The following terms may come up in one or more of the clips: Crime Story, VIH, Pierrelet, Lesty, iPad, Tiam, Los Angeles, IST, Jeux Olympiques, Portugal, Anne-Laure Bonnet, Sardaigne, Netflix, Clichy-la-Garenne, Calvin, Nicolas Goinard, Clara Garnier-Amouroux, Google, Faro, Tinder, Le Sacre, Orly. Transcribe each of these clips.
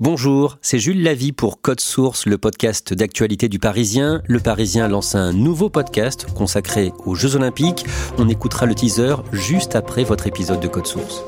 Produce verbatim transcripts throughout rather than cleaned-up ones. Bonjour, c'est Jules Lavie pour Code Source, le podcast d'actualité du Parisien. Le Parisien lance un nouveau podcast consacré aux Jeux Olympiques. On écoutera le teaser juste après votre épisode de Code Source.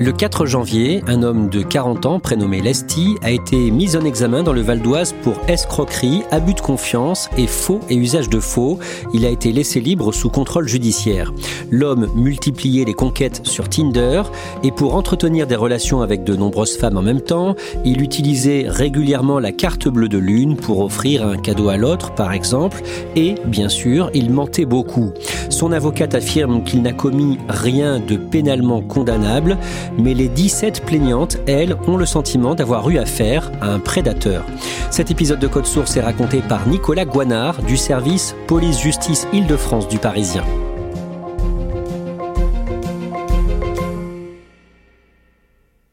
Le quatre janvier, un homme de quarante ans prénommé Lesty a été mis en examen dans le Val-d'Oise pour escroquerie, abus de confiance et faux et usage de faux. Il a été laissé libre sous contrôle judiciaire. L'homme multipliait les conquêtes sur Tinder et pour entretenir des relations avec de nombreuses femmes en même temps, il utilisait régulièrement la carte bleue de l'une pour offrir un cadeau à l'autre, par exemple, et, bien sûr, il mentait beaucoup. Son avocate affirme qu'il n'a commis rien de pénalement condamnable, mais les dix-sept plaignantes, elles, ont le sentiment d'avoir eu affaire à un prédateur. Cet épisode de Code Source est raconté par Nicolas Goinard du service Police-Justice Île-de-France du Parisien.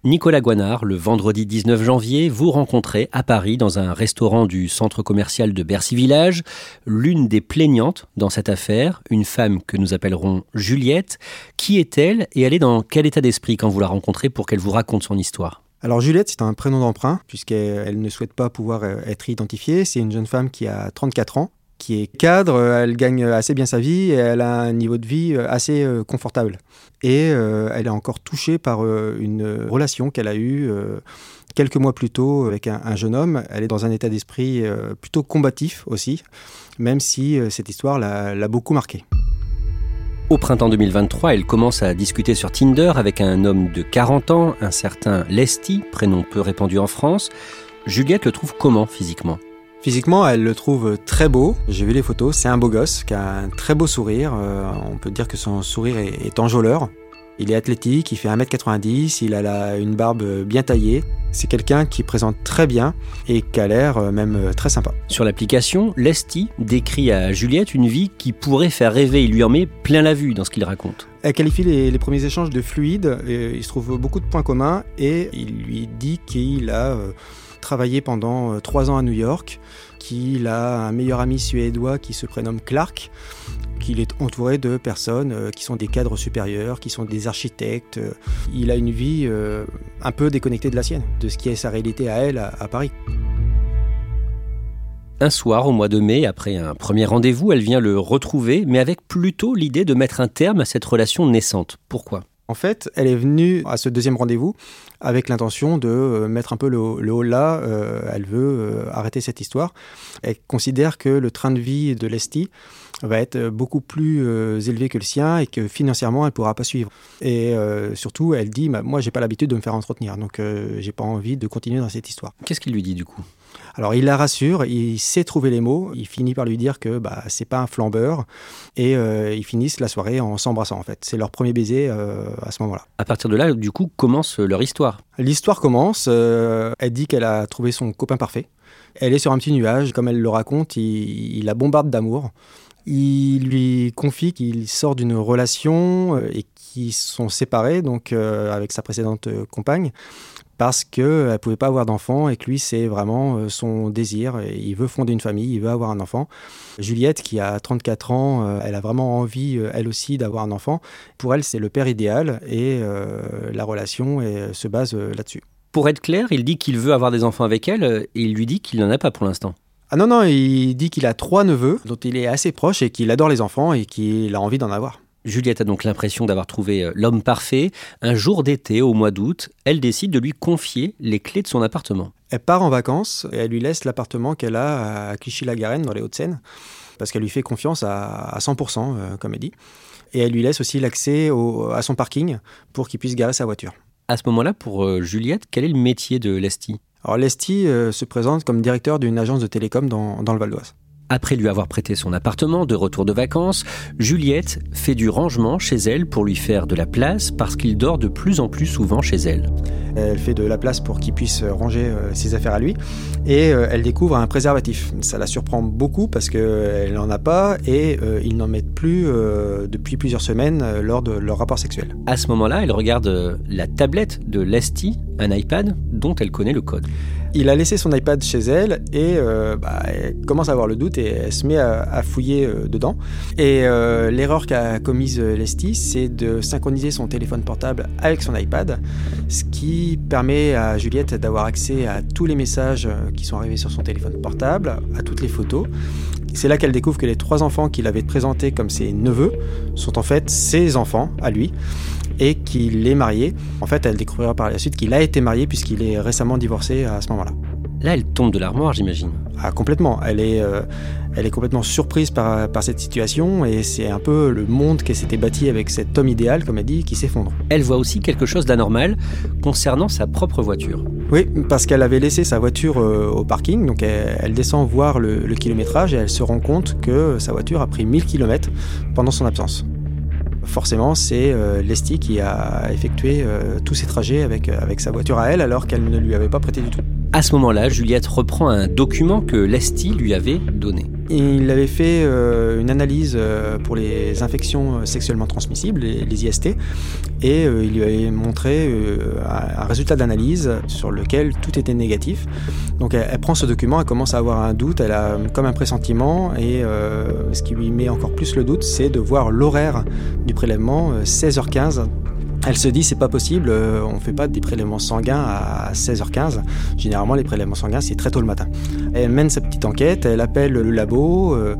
Nicolas Goinard, le vendredi dix-neuf janvier, vous rencontrez à Paris dans un restaurant du centre commercial de Bercy-Village l'une des plaignantes dans cette affaire, une femme que nous appellerons Juliette. Qui est-elle et elle est dans quel état d'esprit quand vous la rencontrez pour qu'elle vous raconte son histoire ? Alors Juliette, c'est un prénom d'emprunt puisqu'elle ne souhaite pas pouvoir être identifiée. C'est une jeune femme qui a trente-quatre ans, qui est cadre, elle gagne assez bien sa vie et elle a un niveau de vie assez confortable. Et euh, elle est encore touchée par euh, une relation qu'elle a eue euh, quelques mois plus tôt avec un, un jeune homme. Elle est dans un état d'esprit euh, plutôt combatif aussi, même si euh, cette histoire l'a, l'a beaucoup marquée. Au printemps deux mille vingt-trois, elle commence à discuter sur Tinder avec un homme de quarante ans, un certain Lesty, prénom peu répandu en France. Juliette le trouve comment physiquement ? Physiquement, elle le trouve très beau. J'ai vu les photos, c'est un beau gosse qui a un très beau sourire. Euh, on peut dire que son sourire est, est enjôleur. Il est athlétique, il fait un mètre quatre-vingt-dix, il a la, une barbe bien taillée. C'est quelqu'un qui présente très bien et qui a l'air euh, même très sympa. Sur l'application, Lesty décrit à Juliette une vie qui pourrait faire rêver. Il lui en met plein la vue dans ce qu'il raconte. Elle qualifie les, les premiers échanges de fluides. Il se trouve beaucoup de points communs et il lui dit qu'il a... Euh, travaillé pendant trois ans à New York, qu'il a un meilleur ami suédois qui se prénomme Clark, qu'il est entouré de personnes qui sont des cadres supérieurs, qui sont des architectes. Il a une vie un peu déconnectée de la sienne, de ce qui est sa réalité à elle, à Paris. Un soir, au mois de mai, après un premier rendez-vous, elle vient le retrouver, mais avec plutôt l'idée de mettre un terme à cette relation naissante. Pourquoi ? En fait, elle est venue à ce deuxième rendez-vous avec l'intention de mettre un peu le, le haut là. Euh, elle veut euh, arrêter cette histoire. Elle considère que le train de vie de Lesty va être beaucoup plus euh, élevé que le sien et que financièrement, elle ne pourra pas suivre. Et euh, surtout, elle dit bah, « Moi, je n'ai pas l'habitude de me faire entretenir, donc euh, je n'ai pas envie de continuer dans cette histoire. » Qu'est-ce qu'il lui dit du coup ? Alors, il la rassure, il sait trouver les mots, il finit par lui dire que bah, c'est pas un flambeur et euh, ils finissent la soirée en s'embrassant en fait. C'est leur premier baiser euh, à ce moment-là. À partir de là, du coup, commence leur histoire. L'histoire commence, euh, elle dit qu'elle a trouvé son copain parfait. Elle est sur un petit nuage, comme elle le raconte, il, il la bombarde d'amour. Il lui confie qu'il sort d'une relation et qu'ils sont séparés donc, euh, avec sa précédente compagne. Parce qu'elle ne pouvait pas avoir d'enfant et que lui, c'est vraiment son désir. Il veut fonder une famille, il veut avoir un enfant. Juliette, qui a trente-quatre ans, elle a vraiment envie, elle aussi, d'avoir un enfant. Pour elle, c'est le père idéal et euh, la relation est, se base là-dessus. Pour être clair, il dit qu'il veut avoir des enfants avec elle et il lui dit qu'il n'en a pas pour l'instant. Ah non, non, il dit qu'il a trois neveux dont il est assez proche et qu'il adore les enfants et qu'il a envie d'en avoir. Juliette a donc l'impression d'avoir trouvé l'homme parfait. Un jour d'été, au mois d'août, elle décide de lui confier les clés de son appartement. Elle part en vacances et elle lui laisse l'appartement qu'elle a à Clichy-la-Garenne, dans les Hauts-de-Seine, parce qu'elle lui fait confiance à cent pour cent, comme elle dit. Et elle lui laisse aussi l'accès au, à son parking pour qu'il puisse garer sa voiture. À ce moment-là, pour Juliette, quel est le métier de Lesty ? Alors Lesty euh, se présente comme directeur d'une agence de télécom dans, dans le Val-d'Oise. Après lui avoir prêté son appartement de retour de vacances, Juliette fait du rangement chez elle pour lui faire de la place parce qu'il dort de plus en plus souvent chez elle. Elle fait de la place pour qu'il puisse ranger ses affaires à lui et elle découvre un préservatif. Ça la surprend beaucoup parce qu'elle n'en a pas et ils n'en mettent plus depuis plusieurs semaines lors de leur rapport sexuel. À ce moment-là, elle regarde la tablette de Lesty, un iPad dont elle connaît le code. Il a laissé son iPad chez elle et euh, bah, elle commence à avoir le doute et elle se met à, à fouiller euh, dedans. Et euh, l'erreur qu'a commise Lesty, c'est de synchroniser son téléphone portable avec son iPad, ce qui permet à Juliette d'avoir accès à tous les messages qui sont arrivés sur son téléphone portable, à toutes les photos. C'est là qu'elle découvre que les trois enfants qu'il avait présentés comme ses neveux sont en fait ses enfants à lui et qu'il est marié. En fait, elle découvrira par la suite qu'il a été marié puisqu'il est récemment divorcé à ce moment-là. Là, elle tombe de l'armoire, j'imagine. Ah, complètement. Elle est, euh, elle est complètement surprise par, par cette situation et c'est un peu le monde qu'elle s'était bâti avec cet homme idéal, comme elle dit, qui s'effondre. Elle voit aussi quelque chose d'anormal concernant sa propre voiture. Oui, parce qu'elle avait laissé sa voiture euh, au parking, donc elle, elle descend voir le, le kilométrage et elle se rend compte que sa voiture a pris mille kilomètres pendant son absence. Forcément, c'est euh, Lesty qui a effectué euh, tous ses trajets avec, avec sa voiture à elle, alors qu'elle ne lui avait pas prêté du tout. À ce moment-là, Juliette reprend un document que Lesty lui avait donné. Il avait fait euh, une analyse euh, pour les infections sexuellement transmissibles, les, les I S T, et euh, il lui avait montré euh, un résultat d'analyse sur lequel tout était négatif. Donc elle, elle prend ce document, elle commence à avoir un doute, elle a comme un pressentiment, et euh, ce qui lui met encore plus le doute, c'est de voir l'horaire du prélèvement, euh, seize heures quinze. Elle se dit, c'est pas possible, euh, on fait pas des prélèvements sanguins à seize heures quinze. Généralement, les prélèvements sanguins, c'est très tôt le matin. Elle mène sa petite enquête, elle appelle le labo. Euh,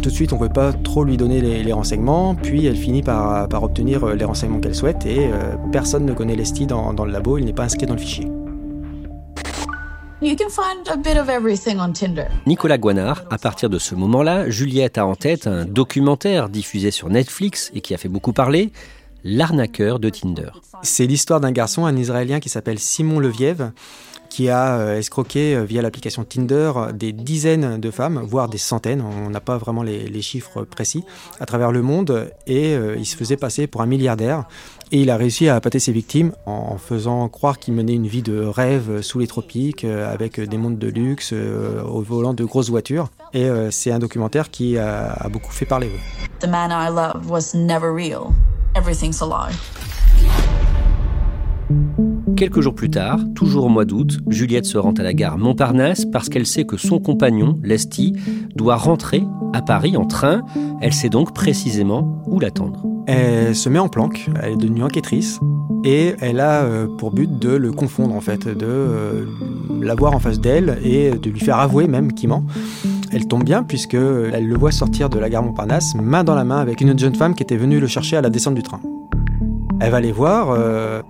tout de suite, on peut pas trop lui donner les, les renseignements. Puis, elle finit par, par obtenir les renseignements qu'elle souhaite. Et euh, personne ne connaît Lesty dans, dans le labo, il n'est pas inscrit dans le fichier. You can find a bit of everything on Tinder. Nicolas Goinard, à partir de ce moment-là, Juliette a en tête un documentaire diffusé sur Netflix et qui a fait beaucoup parler. L'arnaqueur de Tinder. C'est l'histoire d'un garçon, un Israélien qui s'appelle Simon Leviev, qui a escroqué via l'application Tinder des dizaines de femmes, voire des centaines, on n'a pas vraiment les, les chiffres précis, à travers le monde, et euh, il se faisait passer pour un milliardaire. Et il a réussi à appâter ses victimes en faisant croire qu'il menait une vie de rêve sous les tropiques, avec des montres de luxe, euh, au volant de grosses voitures. Et euh, c'est un documentaire qui a, a beaucoup fait parler. Oui. The man I love was never real. Everything's a lie. Quelques jours plus tard, toujours au mois d'août, Juliette se rend à la gare Montparnasse parce qu'elle sait que son compagnon, Lesty, doit rentrer à Paris en train. Elle sait donc précisément où l'attendre. Elle se met en planque, elle est devenue enquêtrice et elle a pour but de le confondre en fait, de l'avoir en face d'elle et de lui faire avouer même qu'il ment. Elle tombe bien puisqu'elle le voit sortir de la gare Montparnasse, main dans la main avec une autre jeune femme qui était venue le chercher à la descente du train. Elle va les voir euh,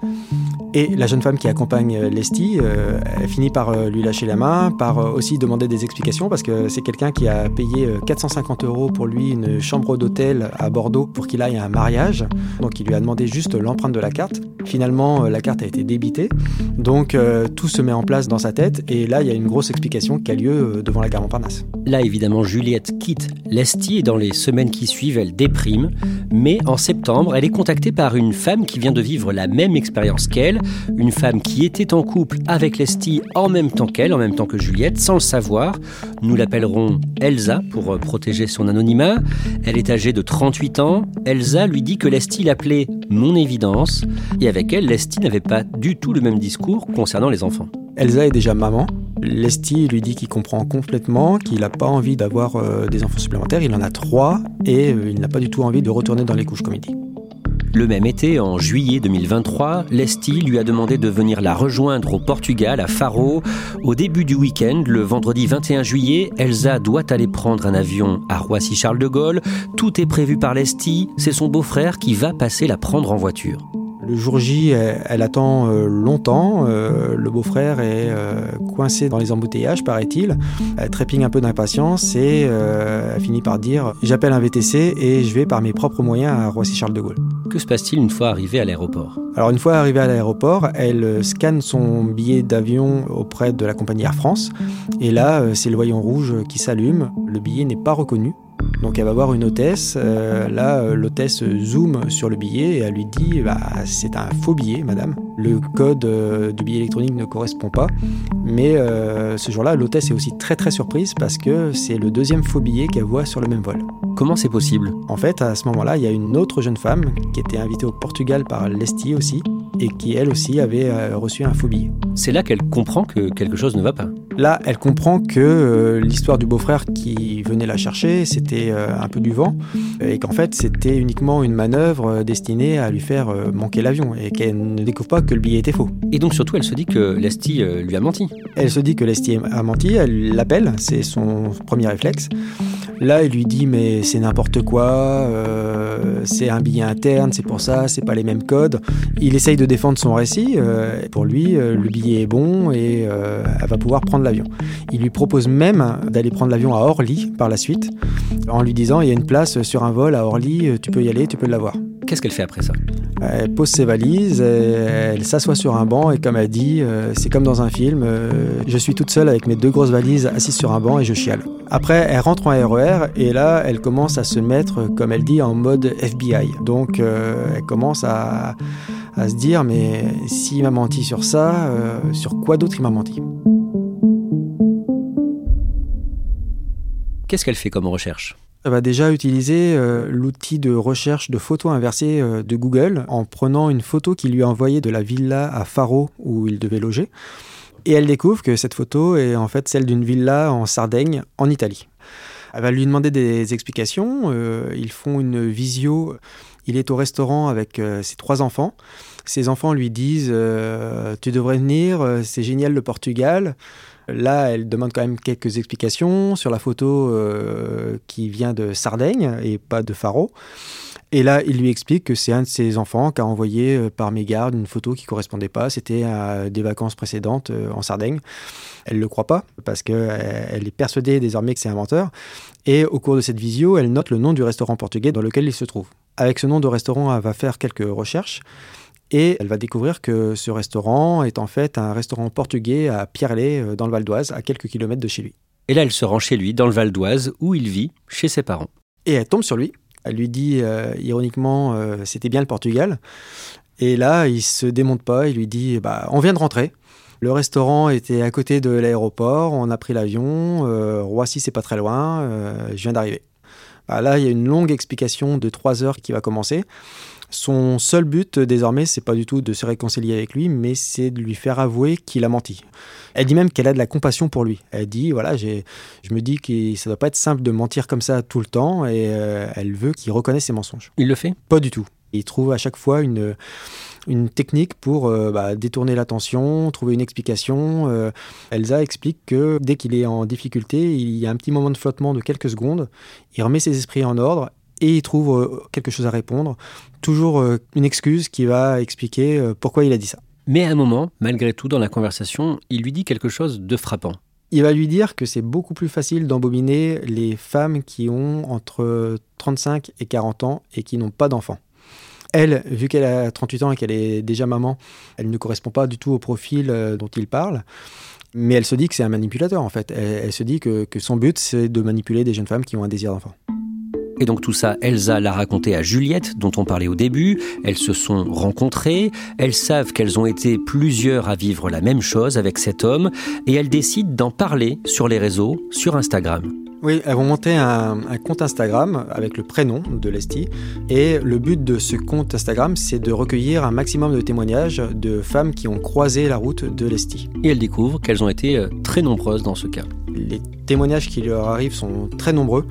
et la jeune femme qui accompagne Lesty, euh, elle finit par euh, lui lâcher la main, par euh, aussi demander des explications parce que c'est quelqu'un qui a payé quatre cent cinquante euros pour lui une chambre d'hôtel à Bordeaux pour qu'il aille à un mariage. Donc il lui a demandé juste l'empreinte de la carte. Finalement, la carte a été débitée. Donc euh, tout se met en place dans sa tête et là, il y a une grosse explication qui a lieu devant la gare Montparnasse. Là, évidemment, Juliette quitte Lesty et dans les semaines qui suivent, elle déprime. Mais en septembre, elle est contactée par une femme qui vient de vivre la même expérience qu'elle, une femme qui était en couple avec Lesty en même temps qu'elle, en même temps que Juliette, sans le savoir. Nous l'appellerons Elsa pour protéger son anonymat. Elle est âgée de trente-huit ans. Elsa lui dit que Lesty l'appelait « mon évidence » et avec elle, Lesty n'avait pas du tout le même discours concernant les enfants. Elsa est déjà maman. Lesty lui dit qu'il comprend complètement, qu'il n'a pas envie d'avoir euh, des enfants supplémentaires. Il en a trois et euh, il n'a pas du tout envie de retourner dans les couches, comme il dit. Le même été, en juillet deux mille vingt-trois, Lesty lui a demandé de venir la rejoindre au Portugal, à Faro. Au début du week-end, le vendredi vingt et un juillet, Elsa doit aller prendre un avion à Roissy-Charles-de-Gaulle. Tout est prévu par Lesty, c'est son beau-frère qui va passer la prendre en voiture. Le jour J, elle, elle attend longtemps, euh, le beau-frère est euh, coincé dans les embouteillages, paraît-il. Elle trépigne un peu d'impatience et euh, elle finit par dire « J'appelle un V T C et je vais par mes propres moyens à Roissy-Charles-de-Gaulle ». Que se passe-t-il une fois arrivée à l'aéroport ? Alors une fois arrivée à l'aéroport, elle scanne son billet d'avion auprès de la compagnie Air France. Et là, c'est le voyant rouge qui s'allume, le billet n'est pas reconnu. Donc elle va voir une hôtesse, euh, là l'hôtesse zoom sur le billet et elle lui dit bah, « c'est un faux billet madame, le code euh, du billet électronique ne correspond pas ». Mais euh, ce jour-là, l'hôtesse est aussi très très surprise parce que c'est le deuxième faux billet qu'elle voit sur le même vol. Comment c'est possible ? En fait, à ce moment-là, il y a une autre jeune femme qui était invitée au Portugal par Lesty aussi et qui elle aussi avait euh, reçu un faux billet. C'est là qu'elle comprend que quelque chose ne va pas. Là, elle comprend que euh, l'histoire du beau-frère qui venait la chercher, c'était un peu du vent et qu'en fait c'était uniquement une manœuvre destinée à lui faire manquer l'avion et qu'elle ne découvre pas que le billet était faux. Et donc surtout elle se dit que Lesty lui a menti. Elle se dit que Lesty a menti, elle l'appelle, c'est son premier réflexe. Là elle lui dit mais c'est n'importe quoi, euh, c'est un billet interne, c'est pour ça, c'est pas les mêmes codes. Il essaye de défendre son récit, euh, pour lui euh, le billet est bon et euh, elle va pouvoir prendre l'avion. Il lui propose même d'aller prendre l'avion à Orly par la suite. En lui disant, il y a une place sur un vol à Orly, tu peux y aller, tu peux l'avoir. Qu'est-ce qu'elle fait après ça ? Elle pose ses valises, elle s'assoit sur un banc et comme elle dit, c'est comme dans un film, je suis toute seule avec mes deux grosses valises assises sur un banc et je chiale. Après, elle rentre en R E R et là, elle commence à se mettre, comme elle dit, en mode F B I. Donc, elle commence à, à se dire, mais s'il m'a menti sur ça, sur quoi d'autre il m'a menti ? Qu'est-ce qu'elle fait comme recherche ? Elle va déjà utiliser euh, l'outil de recherche de photos inversées euh, de Google en prenant une photo qu'il lui a envoyée de la villa à Faro où il devait loger. Et elle découvre que cette photo est en fait celle d'une villa en Sardaigne, en Italie. Elle va lui demander des explications. Euh, ils font une visio. Il est au restaurant avec euh, ses trois enfants. Ses enfants lui disent euh, « Tu devrais venir, c'est génial le Portugal ». Là, elle demande quand même quelques explications sur la photo euh, qui vient de Sardaigne et pas de Faro. Et là, il lui explique que c'est un de ses enfants qui a envoyé euh, par mégarde une photo qui ne correspondait pas. C'était à des vacances précédentes euh, en Sardaigne. Elle ne le croit pas parce qu'elle est persuadée désormais que c'est un menteur. Et au cours de cette visio, elle note le nom du restaurant portugais dans lequel il se trouve. Avec ce nom de restaurant, elle va faire quelques recherches. Et elle va découvrir que ce restaurant est en fait un restaurant portugais à Pierrelet, dans le Val-d'Oise, à quelques kilomètres de chez lui. Et là, elle se rend chez lui, dans le Val-d'Oise, où il vit, chez ses parents. Et elle tombe sur lui. Elle lui dit, euh, ironiquement, euh, c'était bien le Portugal. Et là, il se démonte pas. Il lui dit, bah, on vient de rentrer. Le restaurant était à côté de l'aéroport. On a pris l'avion. Euh, Roissy, c'est pas très loin. Euh, je viens d'arriver. Bah, là, il y a une longue explication de trois heures qui va commencer. Son seul but, désormais, c'est pas du tout de se réconcilier avec lui, mais c'est de lui faire avouer qu'il a menti. Elle dit même qu'elle a de la compassion pour lui. Elle dit, voilà, j'ai, je me dis que ça doit pas être simple de mentir comme ça tout le temps, et euh, elle veut qu'il reconnaisse ses mensonges. Il le fait ? Pas du tout. Il trouve à chaque fois une, une technique pour euh, bah, détourner l'attention, trouver une explication. Euh, Elsa explique que dès qu'il est en difficulté, il y a un petit moment de flottement de quelques secondes, il remet ses esprits en ordre, et il trouve quelque chose à répondre, toujours une excuse qui va expliquer pourquoi il a dit ça. Mais à un moment, malgré tout, dans la conversation, il lui dit quelque chose de frappant. Il va lui dire que c'est beaucoup plus facile d'embobiner les femmes qui ont entre trente-cinq et quarante ans et qui n'ont pas d'enfants. Elle, vu qu'elle a trente-huit ans et qu'elle est déjà maman, elle ne correspond pas du tout au profil dont il parle. Mais elle se dit que c'est un manipulateur, en fait. Elle, elle se dit que, que son but, c'est de manipuler des jeunes femmes qui ont un désir d'enfant. Et donc tout ça, Elsa l'a raconté à Juliette, dont on parlait au début. Elles se sont rencontrées, elles savent qu'elles ont été plusieurs à vivre la même chose avec cet homme, et elles décident d'en parler sur les réseaux, sur Instagram. Oui, elles vont monter un, un compte Instagram avec le prénom de Lesty. Et le but de ce compte Instagram, c'est de recueillir un maximum de témoignages de femmes qui ont croisé la route de Lesty. Et elles découvrent qu'elles ont été très nombreuses dans ce cas. Les témoignages qui leur arrivent sont très nombreux.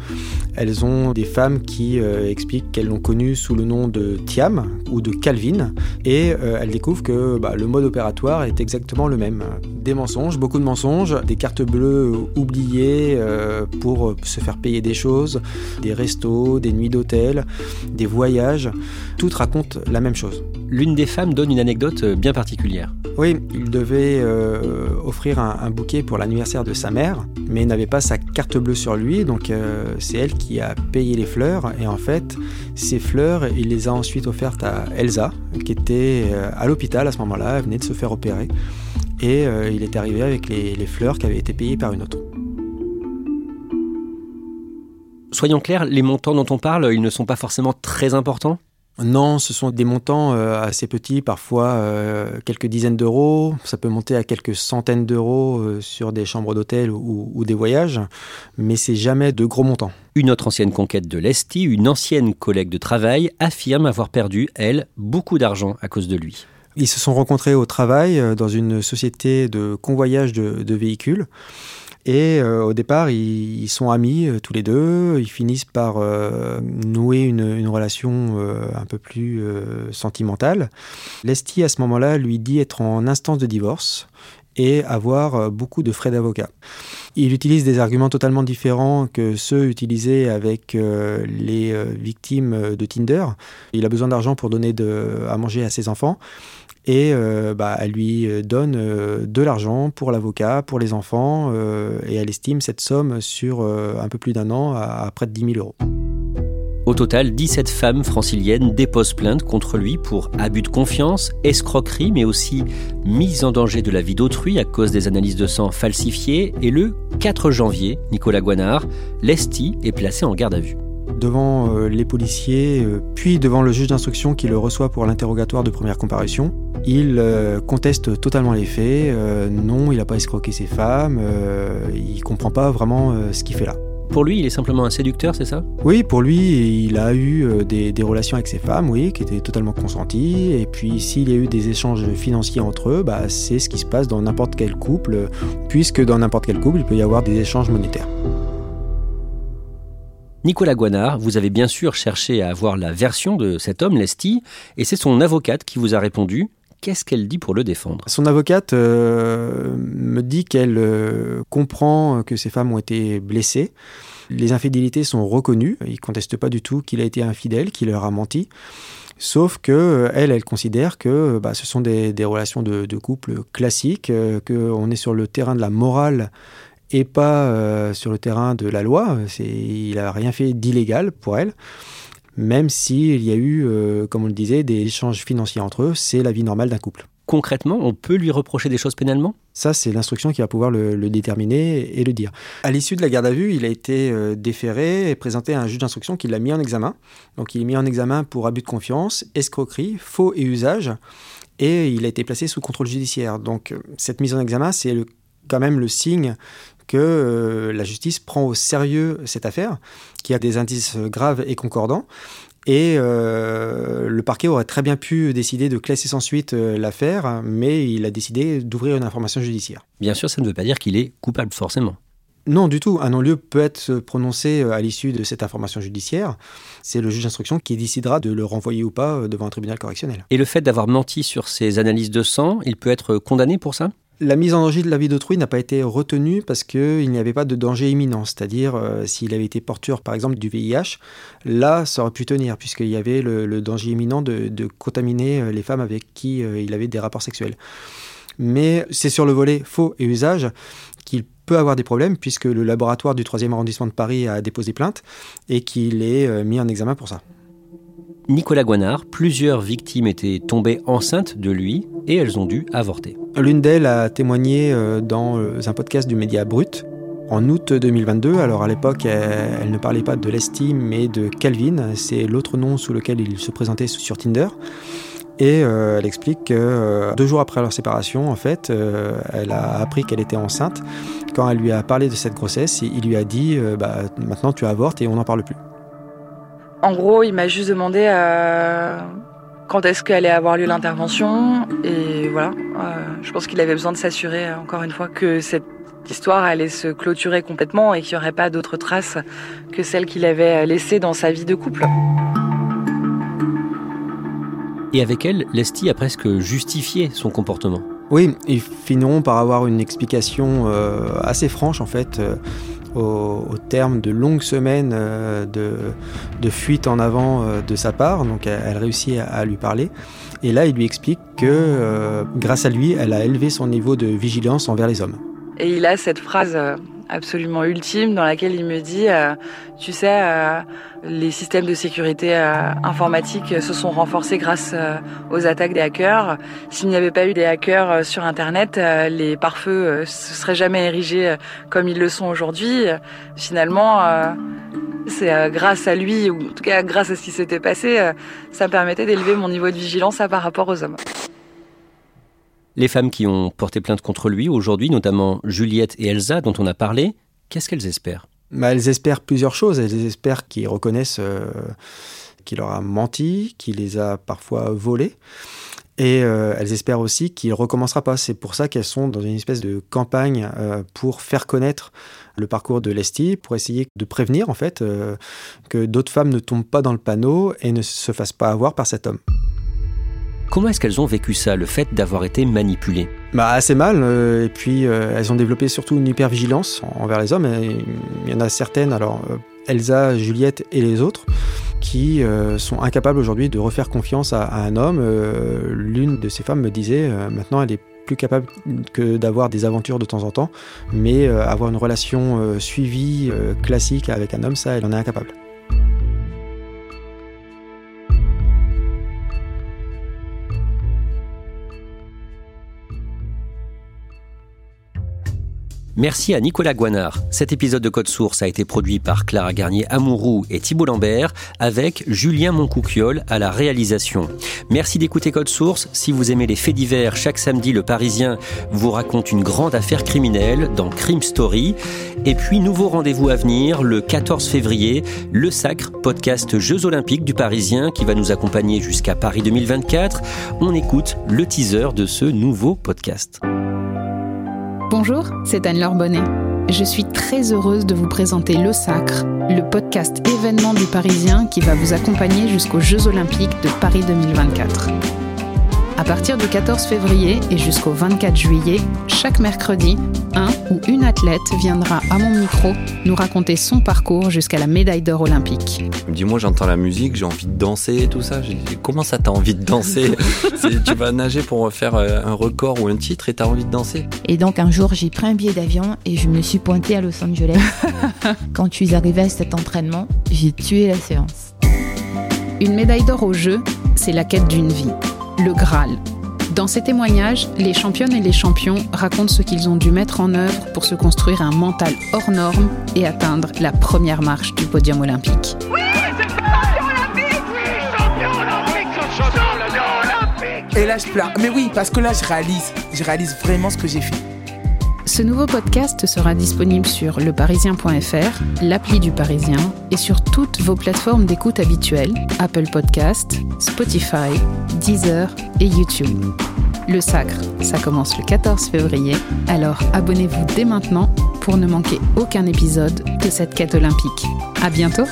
Elles ont des femmes qui euh, expliquent qu'elles l'ont connu sous le nom de Tiam ou de Calvin, et euh, elles découvrent que bah, le mode opératoire est exactement le même. Des mensonges, beaucoup de mensonges, des cartes bleues oubliées euh, pour se faire payer des choses, des restos, des nuits d'hôtel, des voyages, toutes racontent la même chose. L'une des femmes donne une anecdote bien particulière. Oui, il devait euh, offrir un, un bouquet pour l'anniversaire de sa mère, mais il n'avait pas sa carte bleue sur lui, donc euh, c'est elle qui a payé les fleurs. Et en fait, ces fleurs, il les a ensuite offertes à Elsa, qui était euh, à l'hôpital à ce moment-là, elle venait de se faire opérer. Et euh, il est arrivé avec les, les fleurs qui avaient été payées par une autre. Soyons clairs, les montants dont on parle, ils ne sont pas forcément très importants ? Non, ce sont des montants assez petits, parfois quelques dizaines d'euros. Ça peut monter à quelques centaines d'euros sur des chambres d'hôtel ou, ou des voyages, mais c'est jamais de gros montants. Une autre ancienne conquête de Lesty, une ancienne collègue de travail, affirme avoir perdu, elle, beaucoup d'argent à cause de lui. Ils se sont rencontrés au travail dans une société de convoyage de, de véhicules. Et euh, au départ, ils, ils sont amis euh, tous les deux. Ils finissent par euh, nouer une, une relation euh, un peu plus euh, sentimentale. Lesty, à ce moment-là, lui dit être en instance de divorce et avoir euh, beaucoup de frais d'avocat. Il utilise des arguments totalement différents que ceux utilisés avec euh, les euh, victimes de Tinder. Il a besoin d'argent pour donner de, à manger à ses enfants. Et euh, bah, elle lui donne euh, de l'argent pour l'avocat, pour les enfants, euh, et elle estime cette somme sur euh, un peu plus d'un an à, à près de dix mille euros. Au total, dix-sept femmes franciliennes déposent plainte contre lui pour abus de confiance, escroquerie, mais aussi mise en danger de la vie d'autrui à cause des analyses de sang falsifiées. Et le quatre janvier, Nicolas Goinard, Lesty est placé en garde à vue. Devant euh, les policiers, euh, puis devant le juge d'instruction qui le reçoit pour l'interrogatoire de première comparution, il euh, conteste totalement les faits. Euh, non, il n'a pas escroqué ses femmes, euh, il ne comprend pas vraiment euh, ce qu'il fait là. Pour lui, il est simplement un séducteur, c'est ça ? Oui, pour lui, il a eu des, des relations avec ses femmes, oui, qui étaient totalement consenties. Et puis, s'il y a eu des échanges financiers entre eux, bah, c'est ce qui se passe dans n'importe quel couple, puisque dans n'importe quel couple, il peut y avoir des échanges monétaires. Nicolas Goinard, vous avez bien sûr cherché à avoir la version de cet homme, Lesty, et c'est son avocate qui vous a répondu. Qu'est-ce qu'elle dit pour le défendre ? Son avocate euh, me dit qu'elle euh, comprend que ces femmes ont été blessées. Les infidélités sont reconnues. Il ne conteste pas du tout qu'il a été infidèle, qu'il leur a menti. Sauf qu'elle, elle considère que bah, ce sont des, des relations de, de couple classiques, euh, qu'on est sur le terrain de la morale et pas euh, sur le terrain de la loi. C'est, il n'a rien fait d'illégal pour elle. Même s'il y a eu, euh, comme on le disait, des échanges financiers entre eux, c'est la vie normale d'un couple. Concrètement, on peut lui reprocher des choses pénalement ? Ça, c'est l'instruction qui va pouvoir le, le déterminer et le dire. À l'issue de la garde à vue, il a été euh, déféré et présenté à un juge d'instruction qui l'a mis en examen. Donc il est mis en examen pour abus de confiance, escroquerie, faux et usage, et il a été placé sous contrôle judiciaire. Donc cette mise en examen, c'est le, quand même le signe que euh, la justice prend au sérieux cette affaire, qui a des indices graves et concordants. Et euh, le parquet aurait très bien pu décider de classer sans suite euh, l'affaire, mais il a décidé d'ouvrir une information judiciaire. Bien sûr, ça ne veut pas dire qu'il est coupable forcément. Non, du tout. Un non-lieu peut être prononcé à l'issue de cette information judiciaire. C'est le juge d'instruction qui décidera de le renvoyer ou pas devant un tribunal correctionnel. Et le fait d'avoir menti sur ses analyses de sang, il peut être condamné pour ça ? La mise en danger de la vie d'autrui n'a pas été retenue parce qu'il n'y avait pas de danger imminent. C'est-à-dire, euh, s'il avait été porteur, par exemple, du V I H, là, ça aurait pu tenir, puisqu'il y avait le, le danger imminent de, de contaminer les femmes avec qui euh, il avait des rapports sexuels. Mais c'est sur le volet faux et usage qu'il peut avoir des problèmes, puisque le laboratoire du troisième arrondissement de Paris a déposé plainte et qu'il est euh, mis en examen pour ça. Nicolas Goinard, plusieurs victimes étaient tombées enceintes de lui et elles ont dû avorter. L'une d'elles a témoigné dans un podcast du média Brut en août deux mille vingt-deux. Alors à l'époque, elle ne parlait pas de Lesty mais de Calvin. C'est l'autre nom sous lequel il se présentait sur Tinder. Et elle explique que deux jours après leur séparation, en fait, elle a appris qu'elle était enceinte. Quand elle lui a parlé de cette grossesse, il lui a dit bah, « Maintenant tu avortes et on n'en parle plus ». En gros, il m'a juste demandé euh, quand est-ce qu'elle allait avoir lieu l'intervention. Et voilà, euh, je pense qu'il avait besoin de s'assurer, encore une fois, que cette qu'histoire allait se clôturer complètement et qu'il n'y aurait pas d'autres traces que celles qu'il avait laissées dans sa vie de couple. Et avec elle, Lesty a presque justifié son comportement. Oui, ils finiront par avoir une explication euh, assez franche en fait, euh, au, au terme de longues semaines euh, de, de fuite en avant euh, de sa part. Donc elle, elle réussit à, à lui parler. Et là, il lui explique que euh, grâce à lui, elle a élevé son niveau de vigilance envers les hommes. Et il a cette phrase absolument ultime dans laquelle il me dit euh, « Tu sais, euh, les systèmes de sécurité euh, informatique se sont renforcés grâce euh, aux attaques des hackers. S'il n'y avait pas eu des hackers euh, sur Internet, euh, les pare-feux euh, se seraient jamais érigés euh, comme ils le sont aujourd'hui. Finalement, euh, c'est euh, grâce à lui, ou en tout cas grâce à ce qui s'était passé, euh, ça me permettait d'élever mon niveau de vigilance par rapport aux hommes. » Les femmes qui ont porté plainte contre lui aujourd'hui, notamment Juliette et Elsa, dont on a parlé, qu'est-ce qu'elles espèrent ? bah, Elles espèrent plusieurs choses. Elles espèrent qu'ils reconnaissent euh, qu'il leur a menti, qu'il les a parfois volées. Et euh, elles espèrent aussi qu'il ne recommencera pas. C'est pour ça qu'elles sont dans une espèce de campagne euh, pour faire connaître le parcours de Lesty, pour essayer de prévenir en fait, euh, que d'autres femmes ne tombent pas dans le panneau et ne se fassent pas avoir par cet homme. Comment est-ce qu'elles ont vécu ça, le fait d'avoir été manipulées ? Bah assez mal, euh, et puis euh, elles ont développé surtout une hypervigilance envers les hommes. Et il y en a certaines, alors euh, Elsa, Juliette et les autres, qui euh, sont incapables aujourd'hui de refaire confiance à, à un homme. Euh, l'une de ces femmes me disait, euh, maintenant elle est plus capable que d'avoir des aventures de temps en temps, mais euh, avoir une relation euh, suivie, euh, classique avec un homme, ça elle en est incapable. Merci à Nicolas Goinard. Cet épisode de Code Source a été produit par Clara Garnier-Amouroux et Thibault Lambert avec Julien Moncouquiol à la réalisation. Merci d'écouter Code Source. Si vous aimez les faits divers, chaque samedi, Le Parisien vous raconte une grande affaire criminelle dans Crime Story. Et puis, nouveau rendez-vous à venir le quatorze février, Le Sacre, podcast Jeux Olympiques du Parisien qui va nous accompagner jusqu'à Paris deux mille vingt-quatre. On écoute le teaser de ce nouveau podcast. Bonjour, c'est Anne-Laure Bonnet. Je suis très heureuse de vous présenter Le Sacre, le podcast événement du Parisien qui va vous accompagner jusqu'aux Jeux Olympiques de Paris deux mille vingt-quatre. À partir du quatorze février et jusqu'au vingt-quatre juillet, chaque mercredi, un ou une athlète viendra à mon micro nous raconter son parcours jusqu'à la médaille d'or olympique. Dis-moi, j'entends la musique, j'ai envie de danser et tout ça. J'ai dit, comment ça, t'as envie de danser ? C'est, tu vas nager pour faire un record ou un titre et t'as envie de danser. Et donc un jour, j'ai pris un billet d'avion et je me suis pointée à Los Angeles. Quand je suis arrivée à cet entraînement, j'ai tué la séance. Une médaille d'or aux Jeux, c'est la quête d'une vie. Le Graal. Dans ces témoignages, les championnes et les champions racontent ce qu'ils ont dû mettre en œuvre pour se construire un mental hors norme et atteindre la première marche du podium olympique. Oui, c'est le champion olympique, oui, champion olympique, champion olympique. Et là, je pleure. Mais oui, parce que là, je réalise, je réalise vraiment ce que j'ai fait. Ce nouveau podcast sera disponible sur le parisien point f r, l'appli du Parisien et sur toutes vos plateformes d'écoute habituelles, Apple Podcasts, Spotify, Deezer et YouTube. Le Sacre, ça commence le quatorze février, alors abonnez-vous dès maintenant pour ne manquer aucun épisode de cette quête olympique. À bientôt!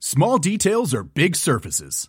Small details are big surfaces.